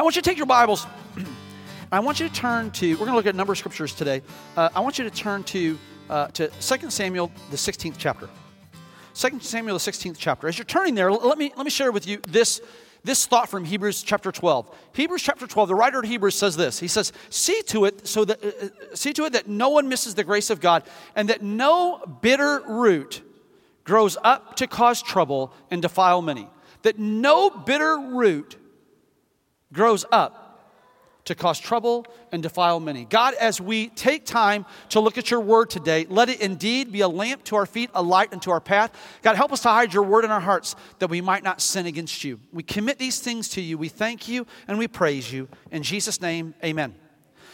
I want you to take your Bibles. I want you to turn to, we're going to look at a number of scriptures today. I want you to turn to 2 Samuel, the 16th chapter. 2 Samuel, the 16th chapter. As you're turning there, let me share with you this thought from Hebrews chapter 12. Hebrews chapter 12, the writer of Hebrews says this. He says, "See to it that no one misses the grace of God, and that no bitter root grows up to cause trouble and defile many." That no bitter root grows up to cause trouble and defile many. God, as we take time to look at your word today, let it indeed be a lamp to our feet, a light unto our path. God, help us to hide your word in our hearts that we might not sin against you. We commit these things to you. We thank you and we praise you. In Jesus' name, amen.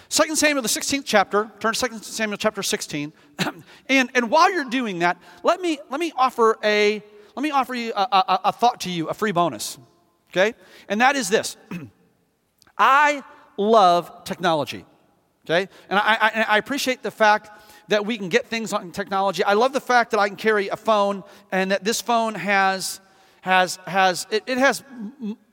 2 Samuel, the 16th chapter. Turn to 2 Samuel chapter 16. And while you're doing that, let me offer you a thought to you, a free bonus. Okay? And that is this. I love technology, okay? And I appreciate the fact that we can get things on technology. I love the fact that I can carry a phone and that this phone has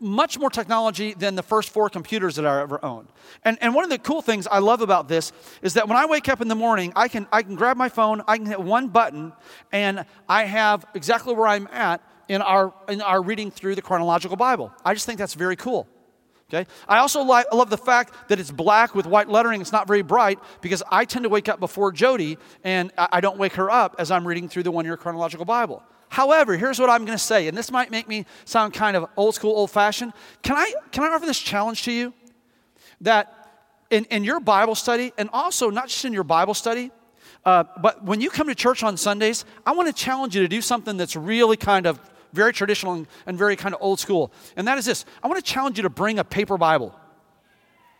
much more technology than the first four computers that I ever owned. And one of the cool things I love about this is that when I wake up in the morning, I can grab my phone, I can hit one button, and I have exactly where I'm at in our reading through the chronological Bible. I just think that's very cool. Okay. I also love the fact that it's black with white lettering. It's not very bright because I tend to wake up before Jody, and I don't wake her up as I'm reading through the one-year chronological Bible. However, here's what I'm going to say, and this might make me sound kind of old-school, old-fashioned. Can I offer this challenge to you? That in your Bible study, and also not just in your Bible study, but when you come to church on Sundays, I want to challenge you to do something that's really kind of very traditional and very kind of old school. And that is this. I want to challenge you to bring a paper Bible.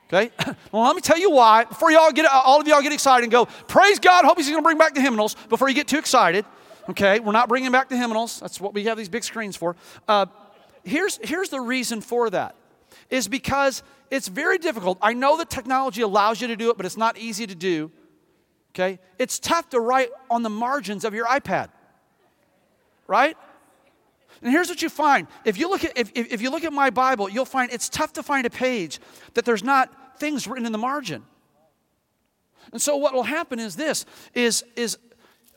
Okay? Well, let me tell you why. Before all of y'all get excited and go, praise God, hope he's going to bring back the hymnals. Before you get too excited, okay, we're not bringing back the hymnals. That's what we have these big screens for. Here's the reason for that. Is because it's very difficult. I know that technology allows you to do it, but it's not easy to do. Okay? It's tough to write on the margins of your iPad. Right? And here's what you find. If you look at my Bible, you'll find it's tough to find a page that there's not things written in the margin. And so what will happen is this,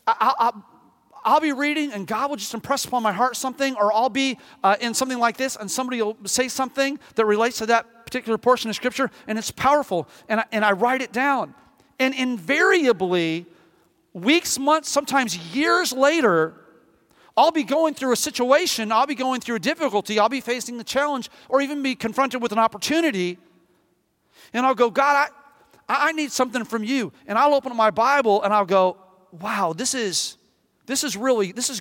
I'll be reading and God will just impress upon my heart something, or I'll be in something like this and somebody will say something that relates to that particular portion of Scripture, and it's powerful, and I write it down. And invariably, weeks, months, sometimes years later, I'll be going through a situation, I'll be going through a difficulty, I'll be facing a challenge, or even be confronted with an opportunity, and I'll go, God, I need something from you. And I'll open up my Bible, and I'll go, wow, this is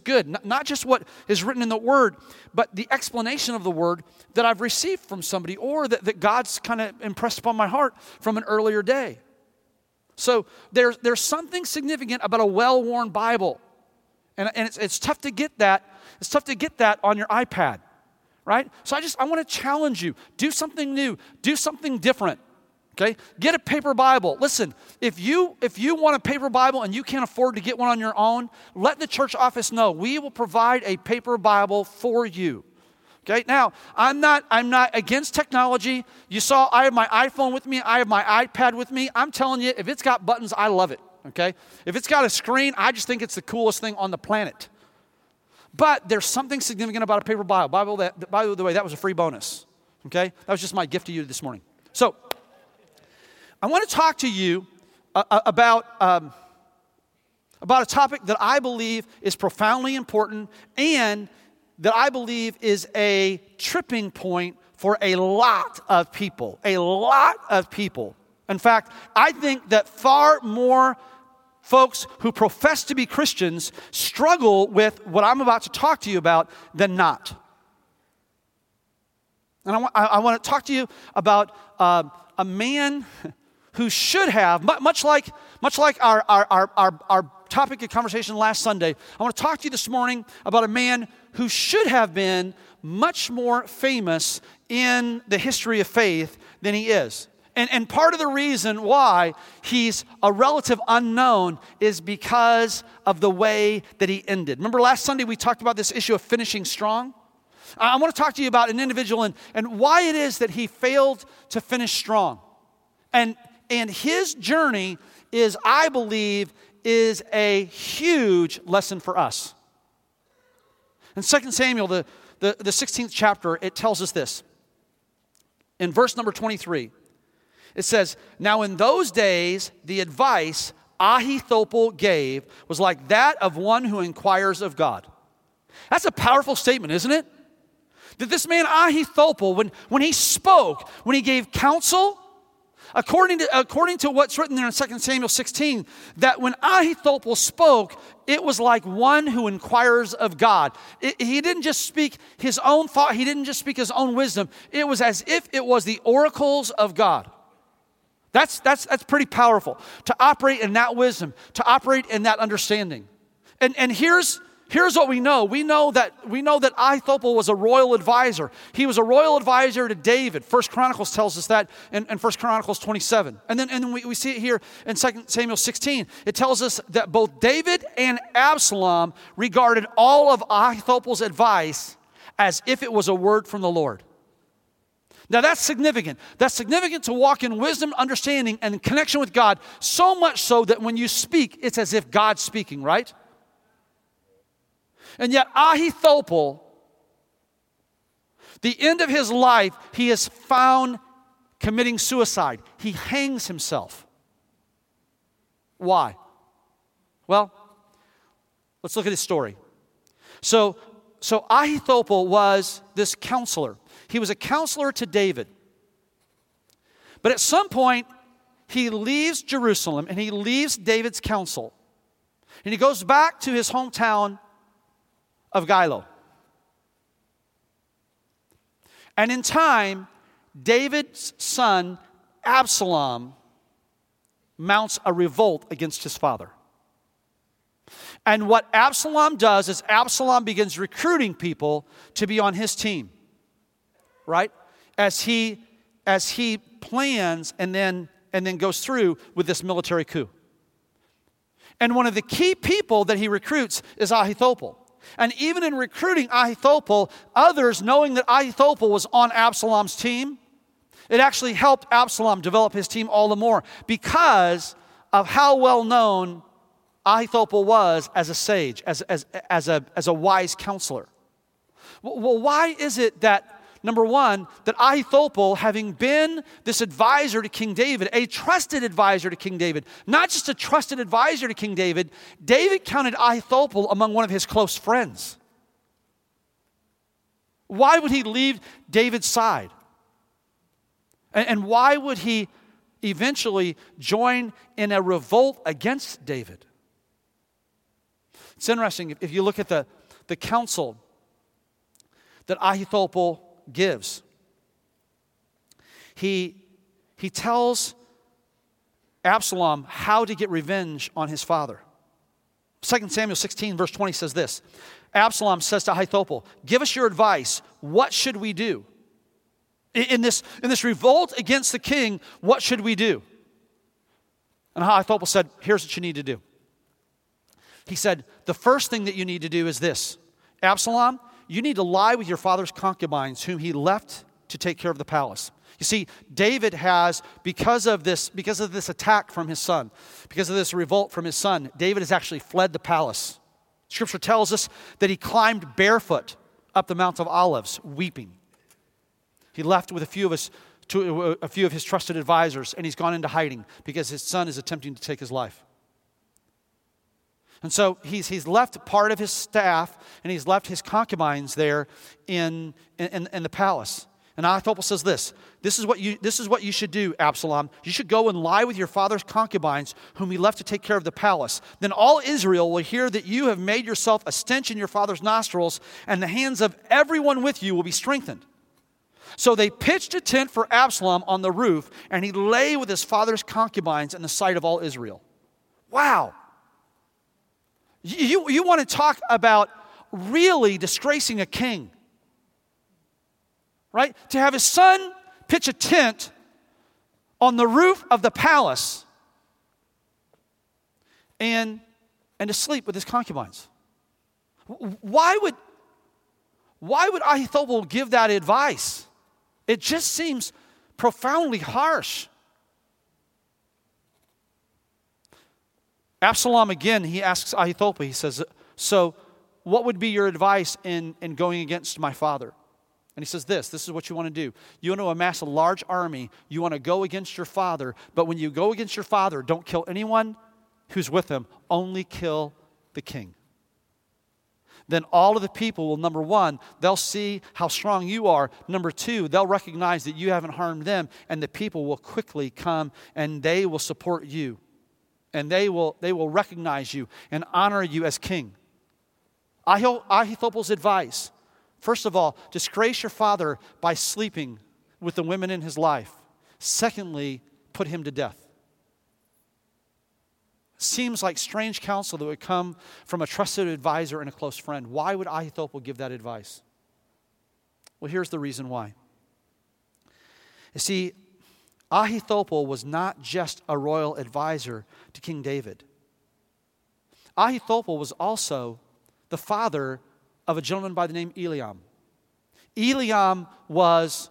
good. Not just what is written in the Word, but the explanation of the Word that I've received from somebody, or that God's kind of impressed upon my heart from an earlier day. So there's something significant about a well-worn Bible. And it's tough to get that. It's tough to get that on your iPad, right? So I want to challenge you. Do something new. Do something different. Okay? Get a paper Bible. Listen, if you want a paper Bible and you can't afford to get one on your own, let the church office know. We will provide a paper Bible for you. Okay? Now, I'm not against technology. You saw I have my iPhone with me. I have my iPad with me. I'm telling you, if it's got buttons, I love it. Okay? If it's got a screen, I just think it's the coolest thing on the planet. But there's something significant about a paper Bible. By the way, that was a free bonus. Okay? That was just my gift to you this morning. So, I want to talk to you about a topic that I believe is profoundly important and that I believe is a tripping point for a lot of people. A lot of people. In fact, I think that far more folks who profess to be Christians struggle with what I'm about to talk to you about than not. And I want to talk to you about a man who should have, much like our topic of conversation last Sunday, I want to talk to you this morning about a man who should have been much more famous in the history of faith than he is. And part of the reason why he's a relative unknown is because of the way that he ended. Remember last Sunday we talked about this issue of finishing strong? I want to talk to you about an individual and why it is that he failed to finish strong. And his journey is, I believe, is a huge lesson for us. In 2 Samuel, the 16th chapter, it tells us this. In verse number 23, it says, "Now in those days, the advice Ahithophel gave was like that of one who inquires of God." That's a powerful statement, isn't it? That this man Ahithophel, when he spoke, when he gave counsel, according to what's written there in 2 Samuel 16, that when Ahithophel spoke, it was like one who inquires of God. He didn't just speak his own thought. He didn't just speak his own wisdom. It was as if it was the oracles of God. That's pretty powerful, to operate in that wisdom, to operate in that understanding. And here's what we know. We know that Ahithophel was a royal advisor. He was a royal advisor to David. 1 Chronicles tells us that in 1 Chronicles 27. And then we see it here in 2 Samuel 16. It tells us that both David and Absalom regarded all of Ahithophel's advice as if it was a word from the Lord. Now that's significant. That's significant to walk in wisdom, understanding, and connection with God, so much so that when you speak, it's as if God's speaking, right? And yet Ahithophel, the end of his life, he is found committing suicide. He hangs himself. Why? Well, let's look at his story. So Ahithophel was this counselor. He was a counselor to David. But at some point, he leaves Jerusalem and he leaves David's counsel. And he goes back to his hometown of Gilo. And in time, David's son, Absalom, mounts a revolt against his father. And what Absalom does is Absalom begins recruiting people to be on his team, right? As he plans and then goes through with this military coup. And one of the key people that he recruits is Ahithophel. And even in recruiting Ahithophel, others, knowing that Ahithophel was on Absalom's team, it actually helped Absalom develop his team all the more because of how well known Ahithophel was as a sage, as a wise counselor. Well, why is it that, number one, that Ahithophel, having been this advisor to King David, a trusted advisor to King David, not just a trusted advisor to King David, David counted Ahithophel among one of his close friends. Why would he leave David's side? And why would he eventually join in a revolt against David? It's interesting, if you look at the counsel that Ahithophel gives. He tells Absalom how to get revenge on his father. 2 Samuel 16 verse 20 says this. Absalom says to Ahithophel, "Give us your advice. What should we do? In this revolt against the king, what should we do?" And Ahithophel said, "Here's what you need to do." He said, "The first thing that you need to do is this. Absalom, you need to lie with your father's concubines, whom he left to take care of the palace." You see, David has, because of this attack from his son, because of this revolt from his son, David has actually fled the palace. Scripture tells us that he climbed barefoot up the Mount of Olives, weeping. He left with a few of his trusted advisors, and he's gone into hiding because his son is attempting to take his life. And so he's left part of his staff, and he's left his concubines there in the palace. And Ahithophel says this: "This is what you should do, Absalom. You should go and lie with your father's concubines, whom he left to take care of the palace. Then all Israel will hear that you have made yourself a stench in your father's nostrils, and the hands of everyone with you will be strengthened." So they pitched a tent for Absalom on the roof, and he lay with his father's concubines in the sight of all Israel. Wow. You want to talk about really disgracing a king, right? To have his son pitch a tent on the roof of the palace and to sleep with his concubines. Why would Why would Ahithophel give that advice? It just seems profoundly harsh. Absalom again, he asks Ahithophel, he says, so what would be your advice in going against my father? And he says this is what you want to do. You want to amass a large army. You want to go against your father. But when you go against your father, don't kill anyone who's with him. Only kill the king. Then all of the people will, number one, they'll see how strong you are. Number two, they'll recognize that you haven't harmed them. And the people will quickly come and they will support you. And they will recognize you and honor you as king. Ahithophel's advice. First of all, disgrace your father by sleeping with the women in his life. Secondly, put him to death. Seems like strange counsel that would come from a trusted advisor and a close friend. Why would Ahithophel give that advice? Well, here's the reason why. You see, Ahithophel was not just a royal advisor to King David. Ahithophel was also the father of a gentleman by the name Eliam. Eliam was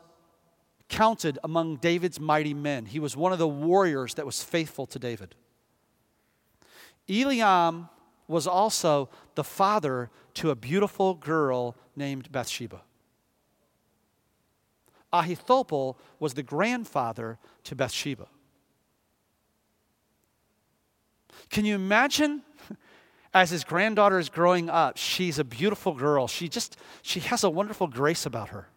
counted among David's mighty men. He was one of the warriors that was faithful to David. Eliam was also the father to a beautiful girl named Bathsheba. Ahithophel was the grandfather to Bathsheba. Can you imagine? As his granddaughter is growing up, she's a beautiful girl. She has a wonderful grace about her.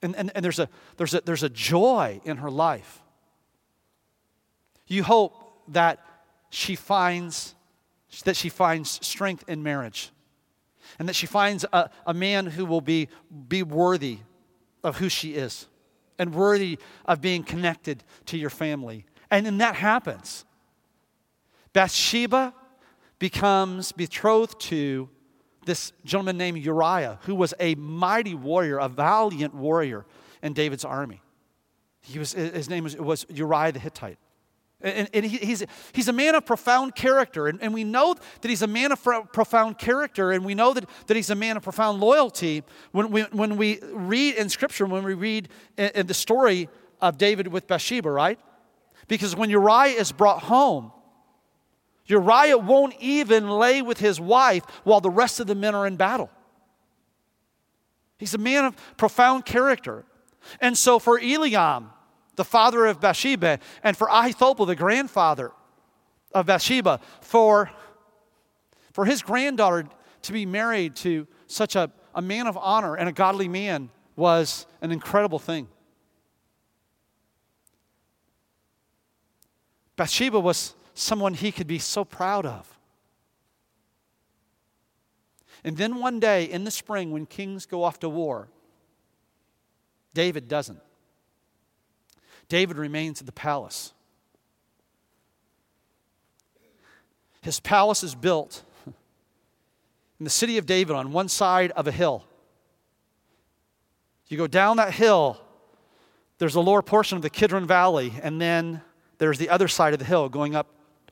And there's a joy in her life. You hope that she finds strength in marriage, and that she finds a man who will be worthy of who she is and worthy of being connected to your family. And then that happens. Bathsheba becomes betrothed to this gentleman named Uriah, who was a mighty warrior, a valiant warrior in David's army. His name was Uriah the Hittite. And he's a man of profound character. And we know that he's a man of profound character, and we know that he's a man of profound loyalty when we read in Scripture, when we read in the story of David with Bathsheba, right? Because when Uriah is brought home, Uriah won't even lay with his wife while the rest of the men are in battle. He's a man of profound character. And so for Eliam, the father of Bathsheba, and for Ahithophel, the grandfather of Bathsheba, for his granddaughter to be married to such a man of honor and a godly man was an incredible thing. Bathsheba was someone he could be so proud of. And then one day in the spring when kings go off to war, David doesn't. David remains at the palace. His palace is built in the city of David on one side of a hill. You go down that hill, there's a lower portion of the Kidron Valley, and then there's the other side of the hill going up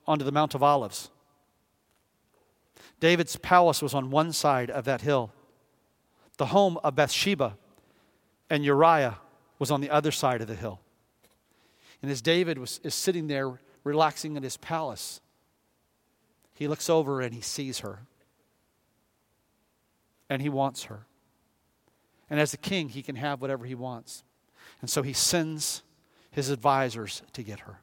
onto the Mount of Olives. David's palace was on one side of that hill. The home of Bathsheba and Uriah was on the other side of the hill. And as David is sitting there relaxing in his palace, he looks over and he sees her. And he wants her. And as the king, he can have whatever he wants. And so he sends his advisors to get her.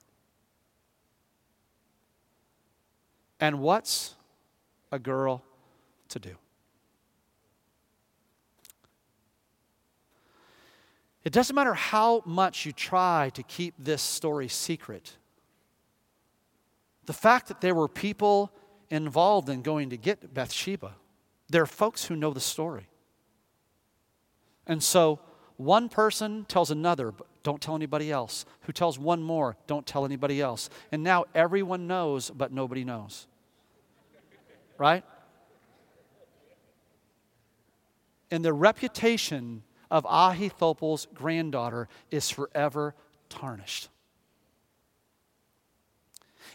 And what's a girl to do? It doesn't matter how much you try to keep this story secret. The fact that there were people involved in going to get Bathsheba, there are folks who know the story. And so one person tells another, don't tell anybody else. Who tells one more, don't tell anybody else. And now everyone knows, but nobody knows. Right? And the reputation of Ahithophel's granddaughter is forever tarnished.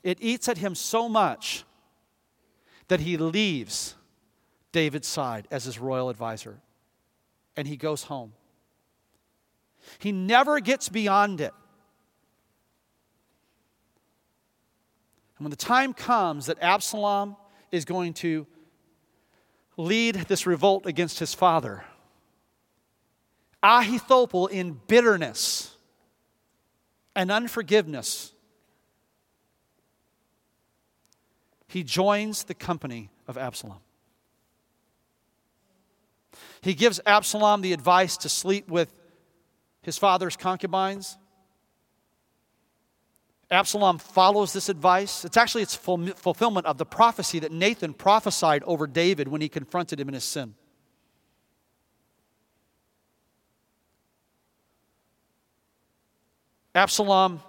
It eats at him so much that he leaves David's side as his royal advisor. and he goes home. He never gets beyond it. And when the time comes that Absalom is going to lead this revolt against his father, Ahithophel, in bitterness and unforgiveness, he joins the company of Absalom. He gives Absalom the advice to sleep with his father's concubines. Absalom follows this advice. It's fulfillment of the prophecy that Nathan prophesied over David when he confronted him in his sin. Absalom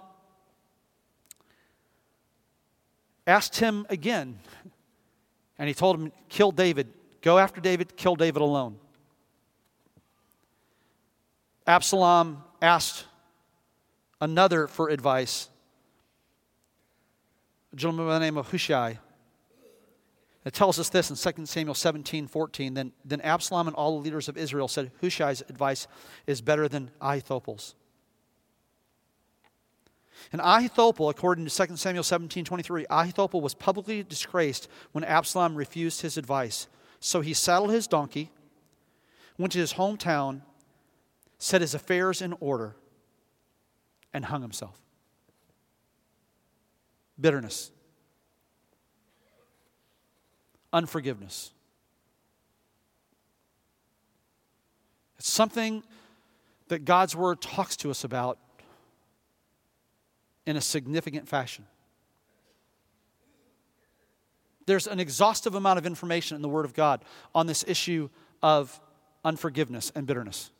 asked him again, and he told him, kill David. Go after David, kill David alone. Absalom asked another for advice, a gentleman by the name of Hushai. It tells us this in 2 Samuel 17:14. Then Absalom and all the leaders of Israel said, Hushai's advice is better than Ahithophel's. And Ahithophel, according to 2 Samuel 17:23, Ahithophel was publicly disgraced when Absalom refused his advice. So he saddled his donkey, went to his hometown, set his affairs in order, and hung himself. Bitterness. Unforgiveness. It's something that God's Word talks to us about in a significant fashion. There's an exhaustive amount of information in the Word of God on this issue of unforgiveness and bitterness.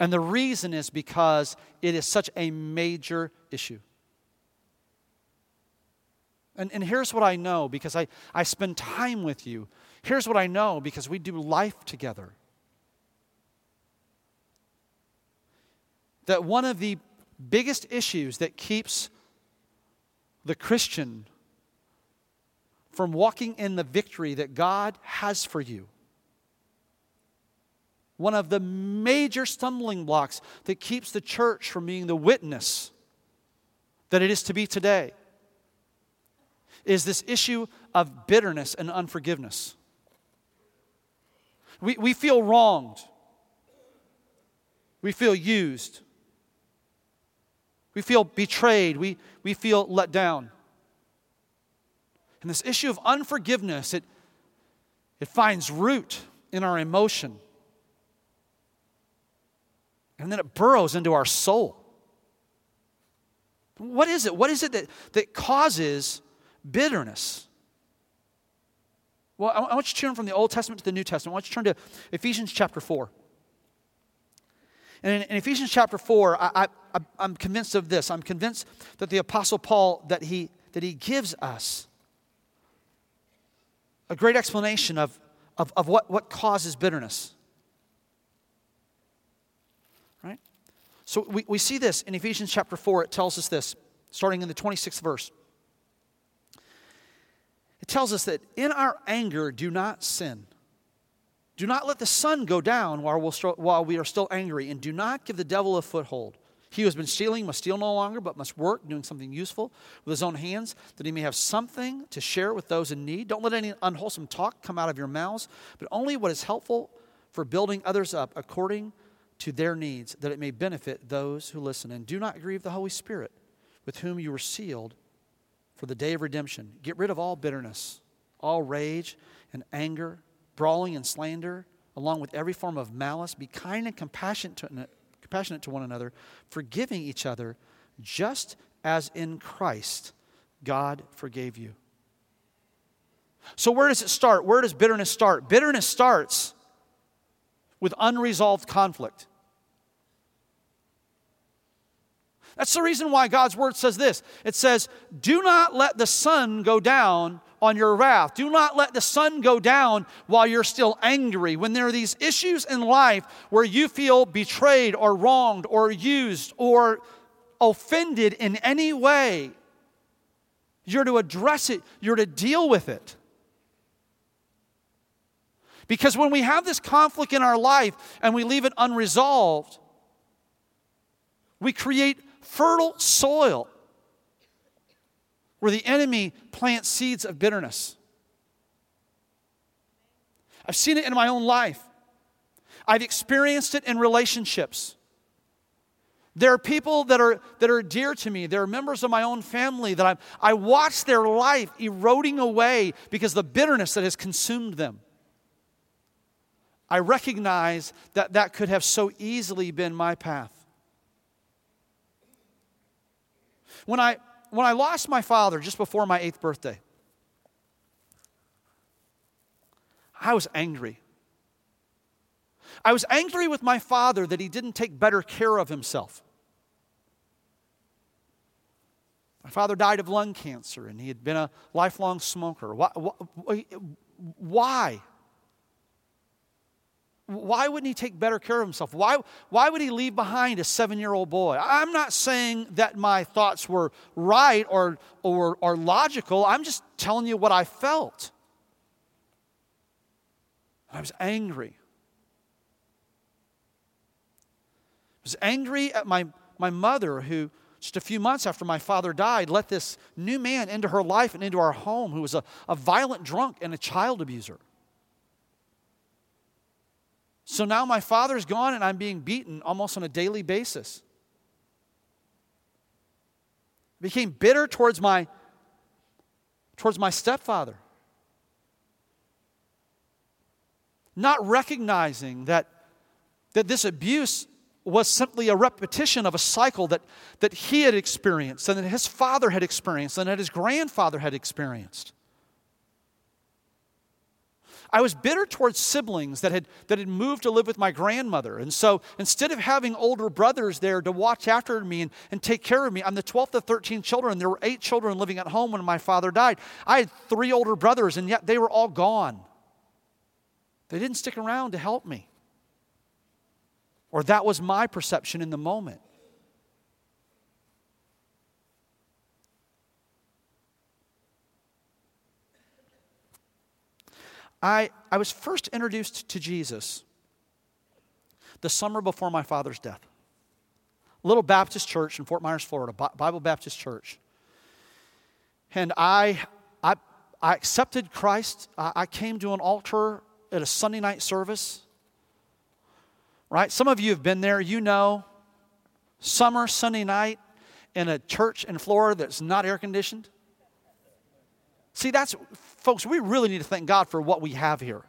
And the reason is because it is such a major issue. And here's what I know, because I spend time with you. Here's what I know, because we do life together. That one of the biggest issues that keeps the Christian from walking in the victory that God has for you, one of the major stumbling blocks that keeps the church from being the witness that it is to be today, is this issue of bitterness and unforgiveness. We feel wronged. We feel used. We feel betrayed. We feel let down. And this issue of unforgiveness, it finds root in our emotion. And then it burrows into our soul. What is it? What is it that causes bitterness? Well, I want you to turn from the Old Testament to the New Testament. I want you to turn to Ephesians chapter 4. And in Ephesians chapter 4, I'm convinced of this. I'm convinced that the Apostle Paul, that he gives us a great explanation of what causes bitterness. So we see this in Ephesians chapter 4. It tells us this, starting in the 26th verse. It tells us that in our anger, do not sin. Do not let the sun go down while we are still angry, and do not give the devil a foothold. He who has been stealing must steal no longer, but must work, doing something useful with his own hands, that he may have something to share with those in need. Don't let any unwholesome talk come out of your mouths, but only what is helpful for building others up according to their needs, that it may benefit those who listen. And do not grieve the Holy Spirit, with whom you were sealed for the day of redemption. Get rid of all bitterness, all rage and anger, brawling and slander, along with every form of malice. Be kind and compassionate to one another, forgiving each other, just as in Christ God forgave you. So where does it start? Where does bitterness start? Bitterness starts with unresolved conflict. That's the reason why God's Word says this. It says, do not let the sun go down on your wrath. Do not let the sun go down while you're still angry. When there are these issues in life where you feel betrayed or wronged or used or offended in any way, you're to address it. You're to deal with it. Because when we have this conflict in our life and we leave it unresolved, we create fertile soil where the enemy plants seeds of bitterness. I've seen it in my own life. I've experienced it in relationships. There are people that are dear to me. There are members of my own family that I watch their life eroding away because of the bitterness that has consumed them. I recognize that could have so easily been my path. When I lost my father just before my 8th birthday, I was angry. I was angry with my father that he didn't take better care of himself. My father died of lung cancer, and he had been a lifelong smoker. Why? Why wouldn't he take better care of himself? Why would he leave behind a 7-year-old boy? I'm not saying that my thoughts were right or logical. I'm just telling you what I felt. I was angry. I was angry at my mother, who just a few months after my father died let this new man into her life and into our home, who was a violent drunk and a child abuser. So now my father's gone and I'm being beaten almost on a daily basis. I became bitter towards my stepfather. Not recognizing that this abuse was simply a repetition of a cycle that he had experienced, and that his father had experienced, and that his grandfather had experienced. I was bitter towards siblings that had moved to live with my grandmother. And so instead of having older brothers there to watch after me and take care of me, I'm the 12th of 13 children. There were 8 children living at home when my father died. I had 3 older brothers, and yet they were all gone. They didn't stick around to help me. Or that was my perception in the moment. I was first introduced to Jesus the summer before my father's death. A little Baptist church in Fort Myers, Florida, Bible Baptist Church. And I accepted Christ. I came to an altar at a Sunday night service. Right? Some of you have been there. You know, summer Sunday night in a church in Florida that's not air conditioned. See, that's, folks, we really need to thank God for what we have here,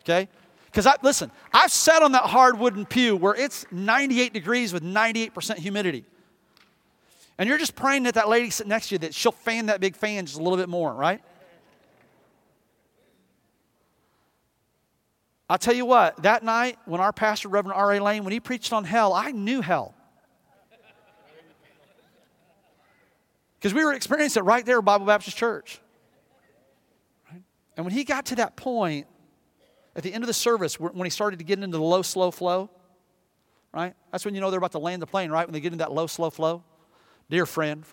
okay? Because, I've sat on that hard wooden pew where it's 98 degrees with 98% humidity. And you're just praying that lady sitting next to you that she'll fan that big fan just a little bit more, right? I'll tell you what, that night when our pastor, Reverend R.A. Lane, when he preached on hell, I knew hell. Because we were experiencing it right there at Bible Baptist Church. Right? And when he got to that point, at the end of the service, when he started to get into the low, slow flow, right? That's when you know they're about to land the plane, right? When they get into that low, slow flow. Dear friend.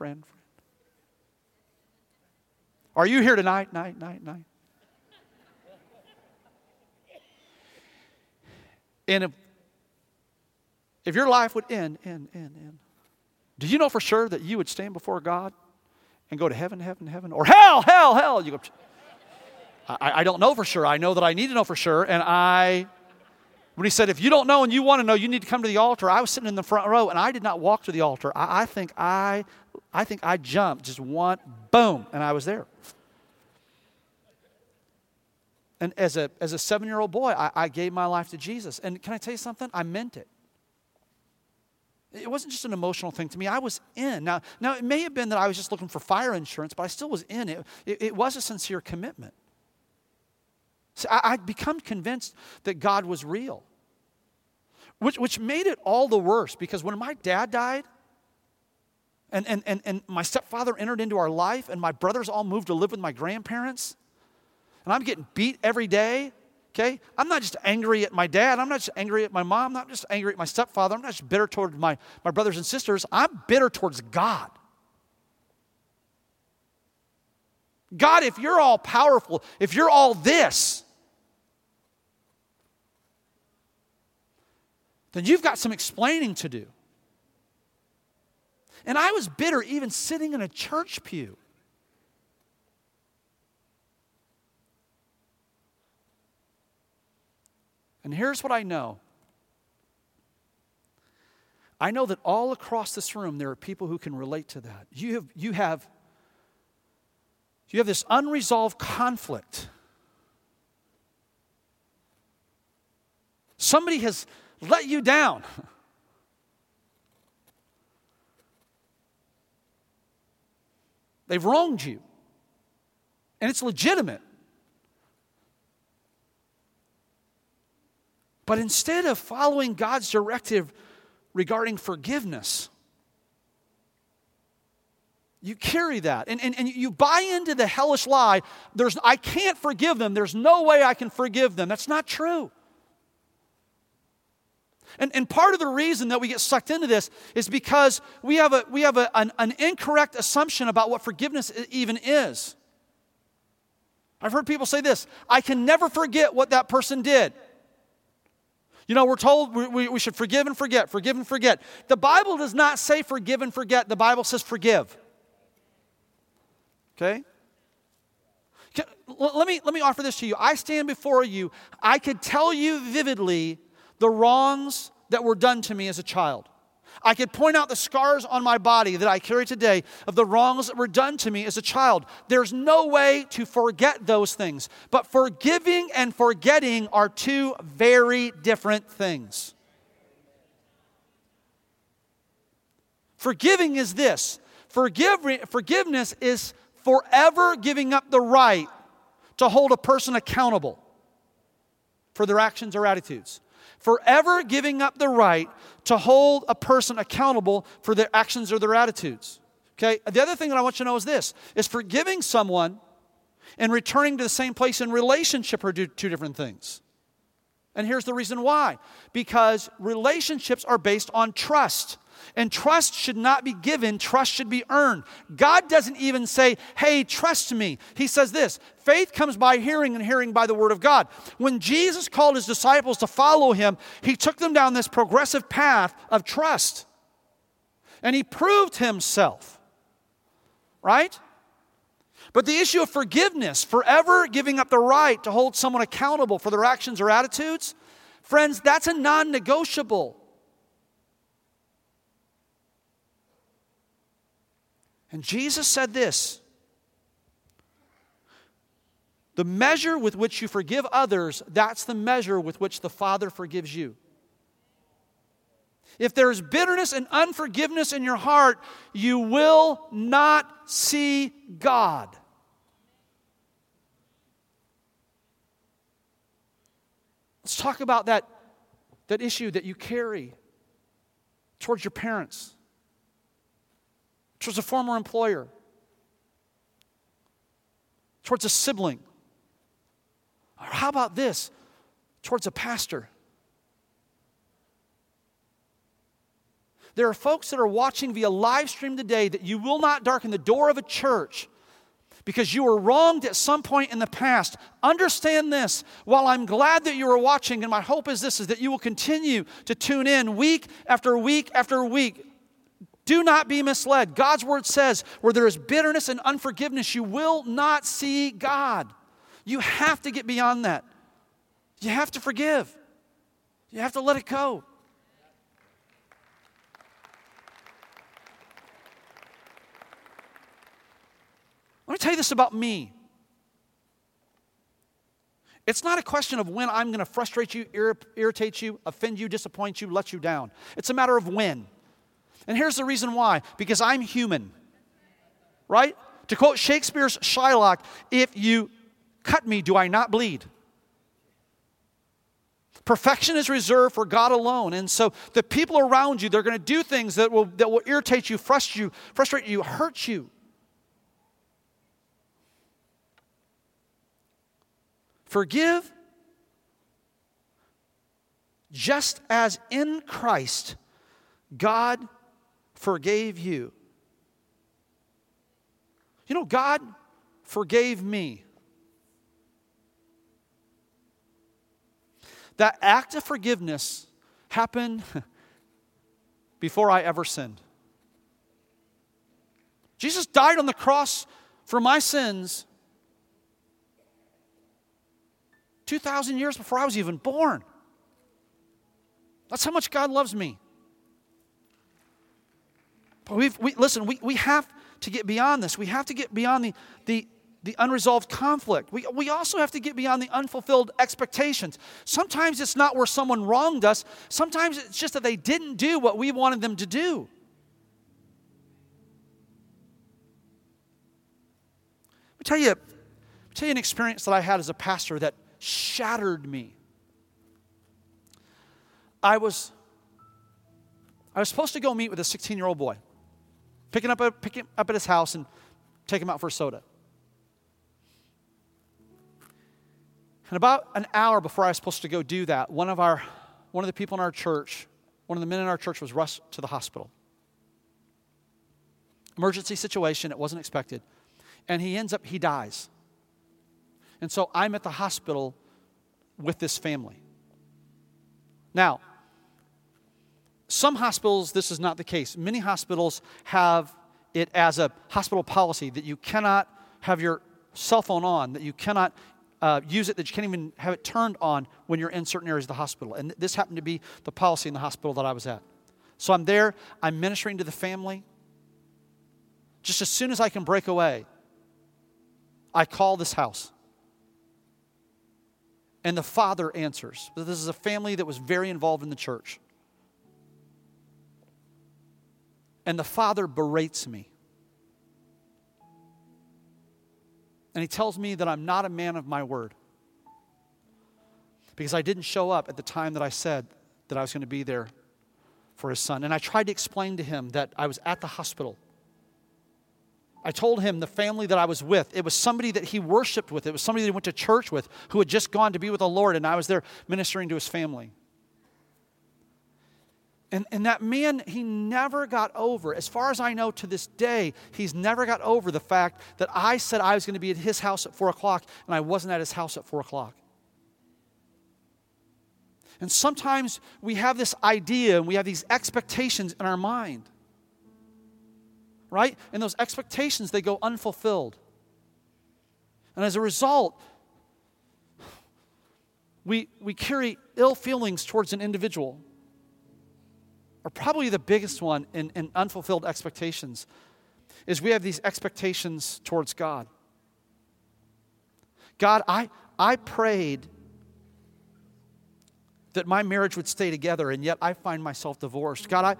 Are you here tonight? Night. And if your life would end, do you know for sure that you would stand before God and go to heaven, or hell? You go. I don't know for sure. I know that I need to know for sure. And when he said, if you don't know and you want to know, you need to come to the altar. I was sitting in the front row, and I did not walk to the altar. I think I jumped just one, boom, and I was there. And as a 7-year-old boy, I gave my life to Jesus. And can I tell you something? I meant it. It wasn't just an emotional thing to me. I was in. Now it may have been that I was just looking for fire insurance, but I still was in. It was a sincere commitment. So I'd become convinced that God was real, which made it all the worse, because when my dad died, and my stepfather entered into our life, and my brothers all moved to live with my grandparents, and I'm getting beat every day, okay? I'm not just angry at my dad. I'm not just angry at my mom. I'm not just angry at my stepfather. I'm not just bitter toward my brothers and sisters. I'm bitter towards God. God, if you're all powerful, if you're all this, then you've got some explaining to do. And I was bitter even sitting in a church pew. And here's what I know. I know that all across this room there are people who can relate to that. You have this unresolved conflict. Somebody has let you down. They've wronged you. And it's legitimate. But instead of following God's directive regarding forgiveness, you carry that. And you buy into the hellish lie, I can't forgive them. There's no way I can forgive them. That's not true. And part of the reason that we get sucked into this is because we have an incorrect assumption about what forgiveness even is. I've heard people say this, I can never forget what that person did. You know, we're told we should forgive and forget, forgive and forget. The Bible does not say forgive and forget. The Bible says forgive. Okay? Let me offer this to you. I stand before you. I could tell you vividly the wrongs that were done to me as a child. I could point out the scars on my body that I carry today of the wrongs that were done to me as a child. There's no way to forget those things. But forgiving and forgetting are two very different things. Forgiving is this. Forgiveness is forever giving up the right to hold a person accountable for their actions or attitudes. Forever giving up the right to hold a person accountable for their actions or their attitudes. Okay? The other thing that I want you to know is this, is forgiving someone and returning to the same place in relationship are two different things. And here's the reason why. Because relationships are based on trust. And trust should not be given, trust should be earned. God doesn't even say, hey, trust me. He says this, faith comes by hearing and hearing by the word of God. When Jesus called his disciples to follow him, he took them down this progressive path of trust. And he proved himself, right? But the issue of forgiveness, forever giving up the right to hold someone accountable for their actions or attitudes, friends, that's a non-negotiable. And Jesus said this, the measure with which you forgive others, that's the measure with which the Father forgives you. If there is bitterness and unforgiveness in your heart, you will not see God. Let's talk about that issue that you carry towards your parents, towards a former employer, towards a sibling, or how about this, towards a pastor? There are folks that are watching via live stream today that you will not darken the door of a church because you were wronged at some point in the past. Understand this. While I'm glad that you are watching, and my hope is this, is that you will continue to tune in week after week after week. Do not be misled. God's word says, where there is bitterness and unforgiveness, you will not see God. You have to get beyond that. You have to forgive. You have to let it go. Let me tell you this about me. It's not a question of when I'm going to frustrate you, irritate you, offend you, disappoint you, let you down. It's a matter of when. And here's the reason why. Because I'm human. Right? To quote Shakespeare's Shylock, if you cut me, do I not bleed? Perfection is reserved for God alone. And so the people around you, they're going to do things that will irritate you, frustrate you, hurt you. Forgive just as in Christ God forgave you. You know, God forgave me. That act of forgiveness happen before I ever sinned. Jesus died on the cross for my sins 2,000 years before I was even born. That's how much God loves me. But we have to get beyond this. We have to get beyond the unresolved conflict. We also have to get beyond the unfulfilled expectations. Sometimes it's not where someone wronged us. Sometimes it's just that they didn't do what we wanted them to do. I'll tell you an experience that I had as a pastor that shattered me. I was supposed to go meet with a 16-year-old boy, pick him up at his house and take him out for a soda. And about an hour before I was supposed to go do that, one of the men in our church was rushed to the hospital. Emergency situation, it wasn't expected. And he dies. And so I'm at the hospital with this family. Now, some hospitals, this is not the case. Many hospitals have it as a hospital policy that you cannot have your cell phone on, that you cannot use it, that you can't even have it turned on when you're in certain areas of the hospital. And this happened to be the policy in the hospital that I was at. So I'm there, I'm ministering to the family. Just as soon as I can break away, I call this house. And the father answers. This is a family that was very involved in the church. And the father berates me. And he tells me that I'm not a man of my word because I didn't show up at the time that I said that I was going to be there for his son. And I tried to explain to him that I was at the hospital. I told him the family that I was with, it was somebody that he worshiped with. It was somebody that he went to church with who had just gone to be with the Lord, and I was there ministering to his family. And that man, he never got over, as far as I know to this day, he's never got over the fact that I said I was going to be at his house at 4 o'clock and I wasn't at his house at 4 o'clock. And sometimes we have this idea and we have these expectations in our mind, right? And those expectations, they go unfulfilled. And as a result, we carry ill feelings towards an individual. Or probably the biggest one in unfulfilled expectations is we have these expectations towards God. God, I prayed that my marriage would stay together, and yet I find myself divorced. God,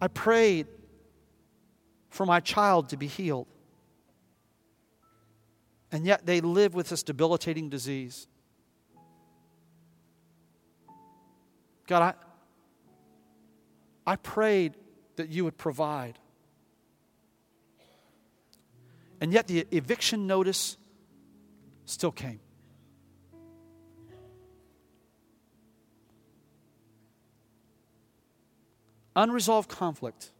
I prayed for my child to be healed, and yet they live with this debilitating disease. God, I prayed that you would provide. And yet the eviction notice still came. Unresolved conflict,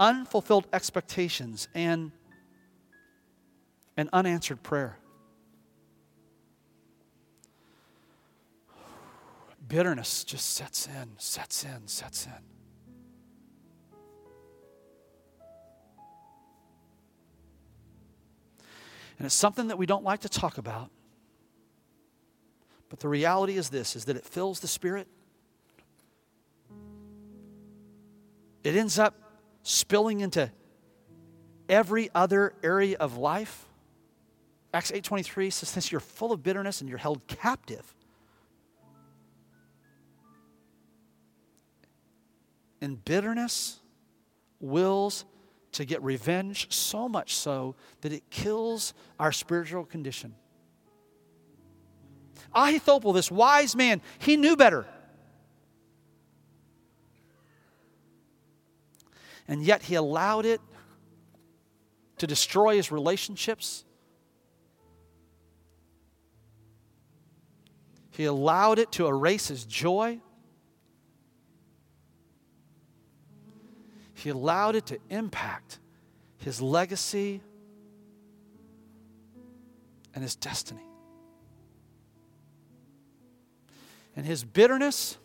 unfulfilled expectations, and an unanswered prayer. Bitterness just sets in. And it's something that we don't like to talk about. But the reality is this, is that it fills the spirit. It ends up spilling into every other area of life. Acts 8:23 says, since you're full of bitterness and you're held captive and bitterness wills to get revenge, so much so that it kills our spiritual condition. Ahithophel, this wise man, he knew better. And yet he allowed it to destroy his relationships. He allowed it to erase his joy. He allowed it to impact his legacy and his destiny. And his bitterness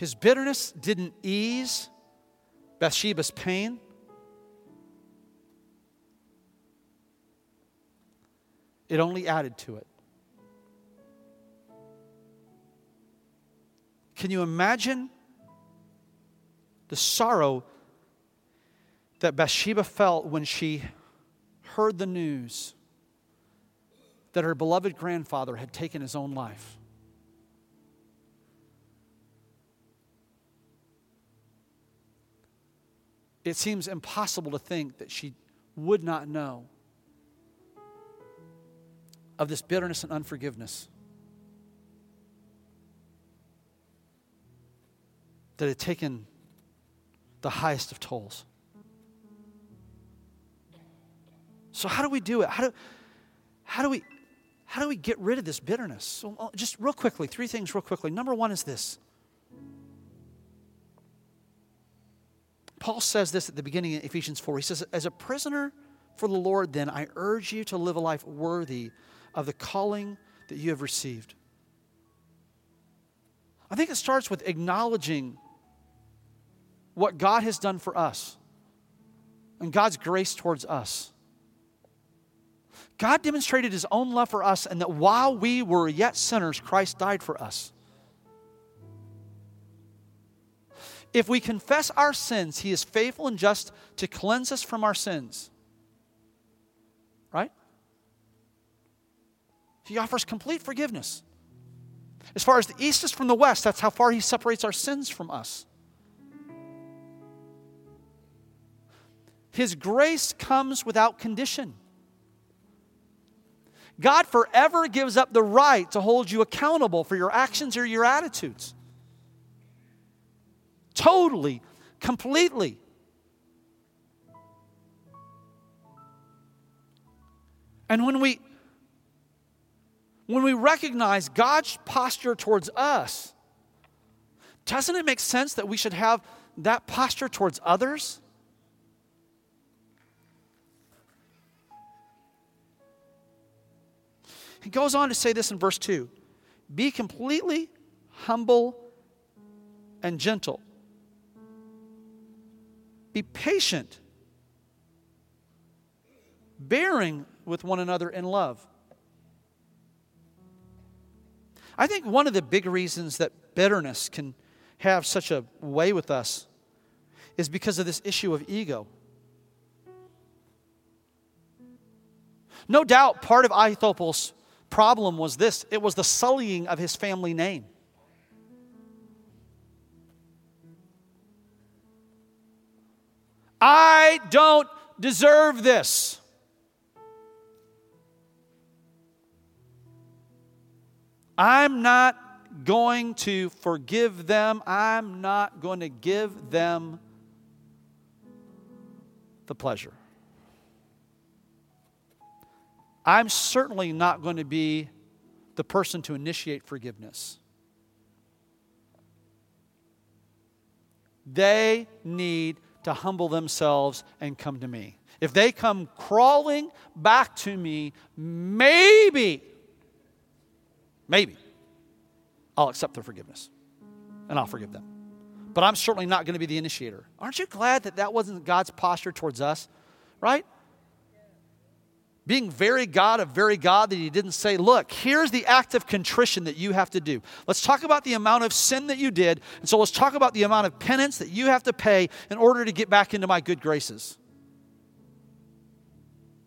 His bitterness didn't ease Bathsheba's pain. It only added to it. Can you imagine the sorrow that Bathsheba felt when she heard the news that her beloved grandfather had taken his own life? It seems impossible to think that she would not know of this bitterness and unforgiveness that had taken the highest of tolls. So how do we do it? How do we get rid of this bitterness? So just real quickly, three things real quickly. Number one is this. Paul says this at the beginning of Ephesians 4. He says, as a prisoner for the Lord, then, I urge you to live a life worthy of the calling that you have received. I think it starts with acknowledging what God has done for us and God's grace towards us. God demonstrated his own love for us, and that while we were yet sinners, Christ died for us. If we confess our sins, he is faithful and just to cleanse us from our sins. Right? He offers complete forgiveness. As far as the east is from the west, that's how far he separates our sins from us. His grace comes without condition. God forever gives up the right to hold you accountable for your actions or your attitudes. Totally, completely. And when we recognize God's posture towards us, doesn't it make sense that we should have that posture towards others? He goes on to say this in verse 2. Be completely humble and gentle. Be patient, bearing with one another in love. I think one of the big reasons that bitterness can have such a way with us is because of this issue of ego. No doubt part of Ahithophel's problem was this. It was the sullying of his family name. I don't deserve this. I'm not going to forgive them. I'm not going to give them the pleasure. I'm certainly not going to be the person to initiate forgiveness. They need to humble themselves and come to me. If they come crawling back to me, maybe I'll accept their forgiveness and I'll forgive them. But I'm certainly not going to be the initiator. Aren't you glad that that wasn't God's posture towards us, right? Being very God that he didn't say, look, here's the act of contrition that you have to do. Let's talk about the amount of sin that you did. And so let's talk about the amount of penance that you have to pay in order to get back into my good graces.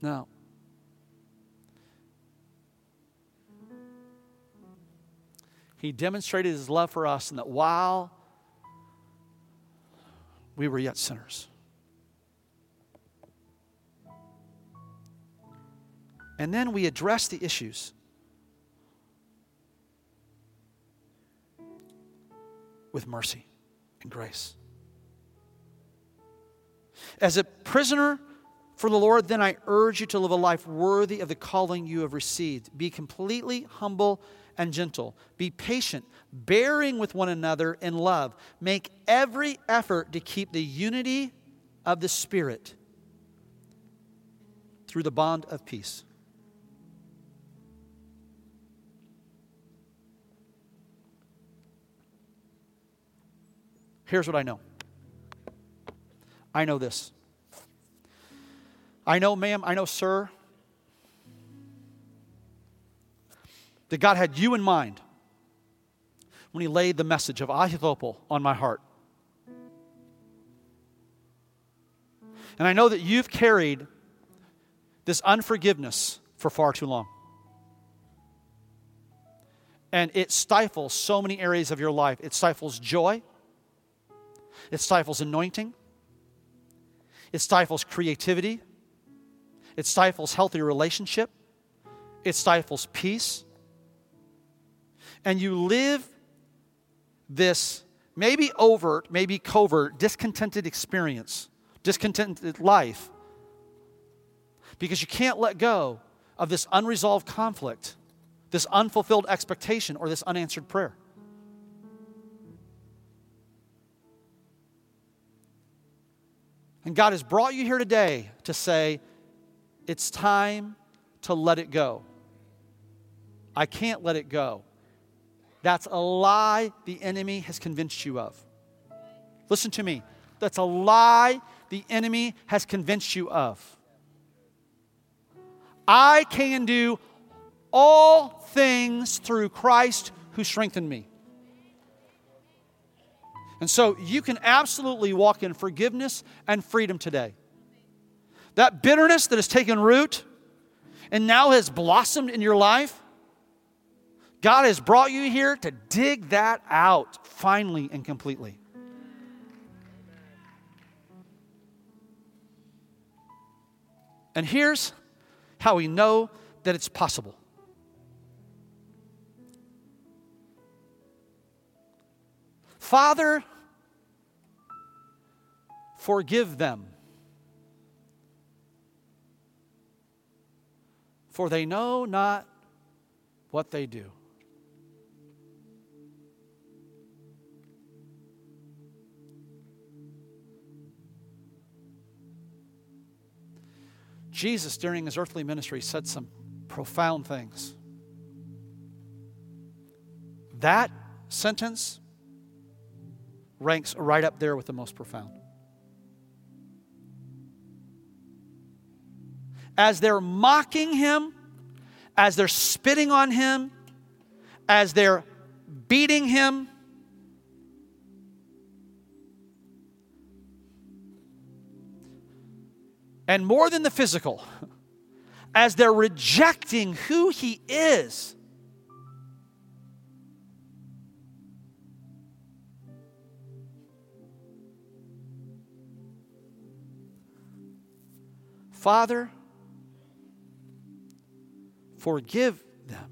No. He demonstrated his love for us, and that while we were yet sinners. And then we address the issues. With mercy and grace. As a prisoner for the Lord, then I urge you to live a life worthy of the calling you have received. Be completely humble and gentle. Be patient, bearing with one another in love. Make every effort to keep the unity of the Spirit through the bond of peace. Here's what I know. I know this. I know, ma'am, I know, sir, that God had you in mind when He laid the message of Ahithophel on my heart. And I know that you've carried this unforgiveness for far too long. And it stifles so many areas of your life. It stifles joy. It stifles anointing. It stifles creativity. It stifles healthy relationship. It stifles peace. And you live this maybe overt, maybe covert, discontented experience, discontented life, because you can't let go of this unresolved conflict, this unfulfilled expectation, or this unanswered prayer. And God has brought you here today to say, it's time to let it go. I can't let it go. That's a lie the enemy has convinced you of. Listen to me. That's a lie the enemy has convinced you of. I can do all things through Christ who strengthened me. And so you can absolutely walk in forgiveness and freedom today. That bitterness that has taken root and now has blossomed in your life, God has brought you here to dig that out finally and completely. And here's how we know that it's possible. Father, forgive them, for they know not what they do. Jesus, during His earthly ministry, said some profound things. That sentence ranks right up there with the most profound. As they're mocking Him, as they're spitting on Him, as they're beating Him, and more than the physical, as they're rejecting who He is, Father, forgive them.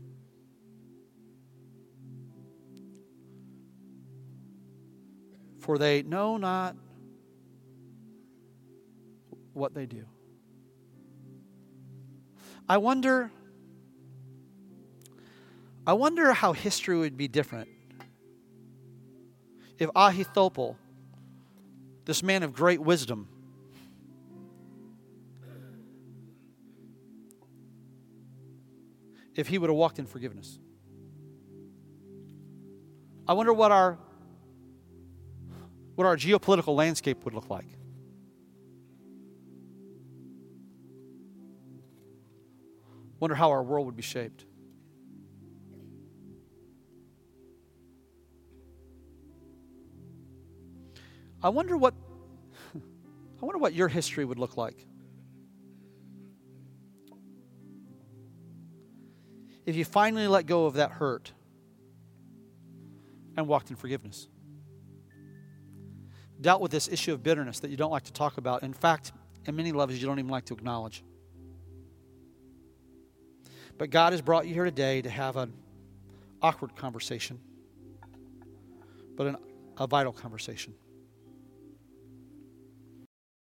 For they know not what they do. I wonder how history would be different if Ahithophel, this man of great wisdom, if he would have walked in forgiveness. I wonder what our geopolitical landscape would look like. Wonder how our world would be shaped. I wonder what your history would look like if you finally let go of that hurt and walked in forgiveness. Dealt with this issue of bitterness that you don't like to talk about. In fact, in many levels, you don't even like to acknowledge. But God has brought you here today to have an awkward conversation, but a vital conversation.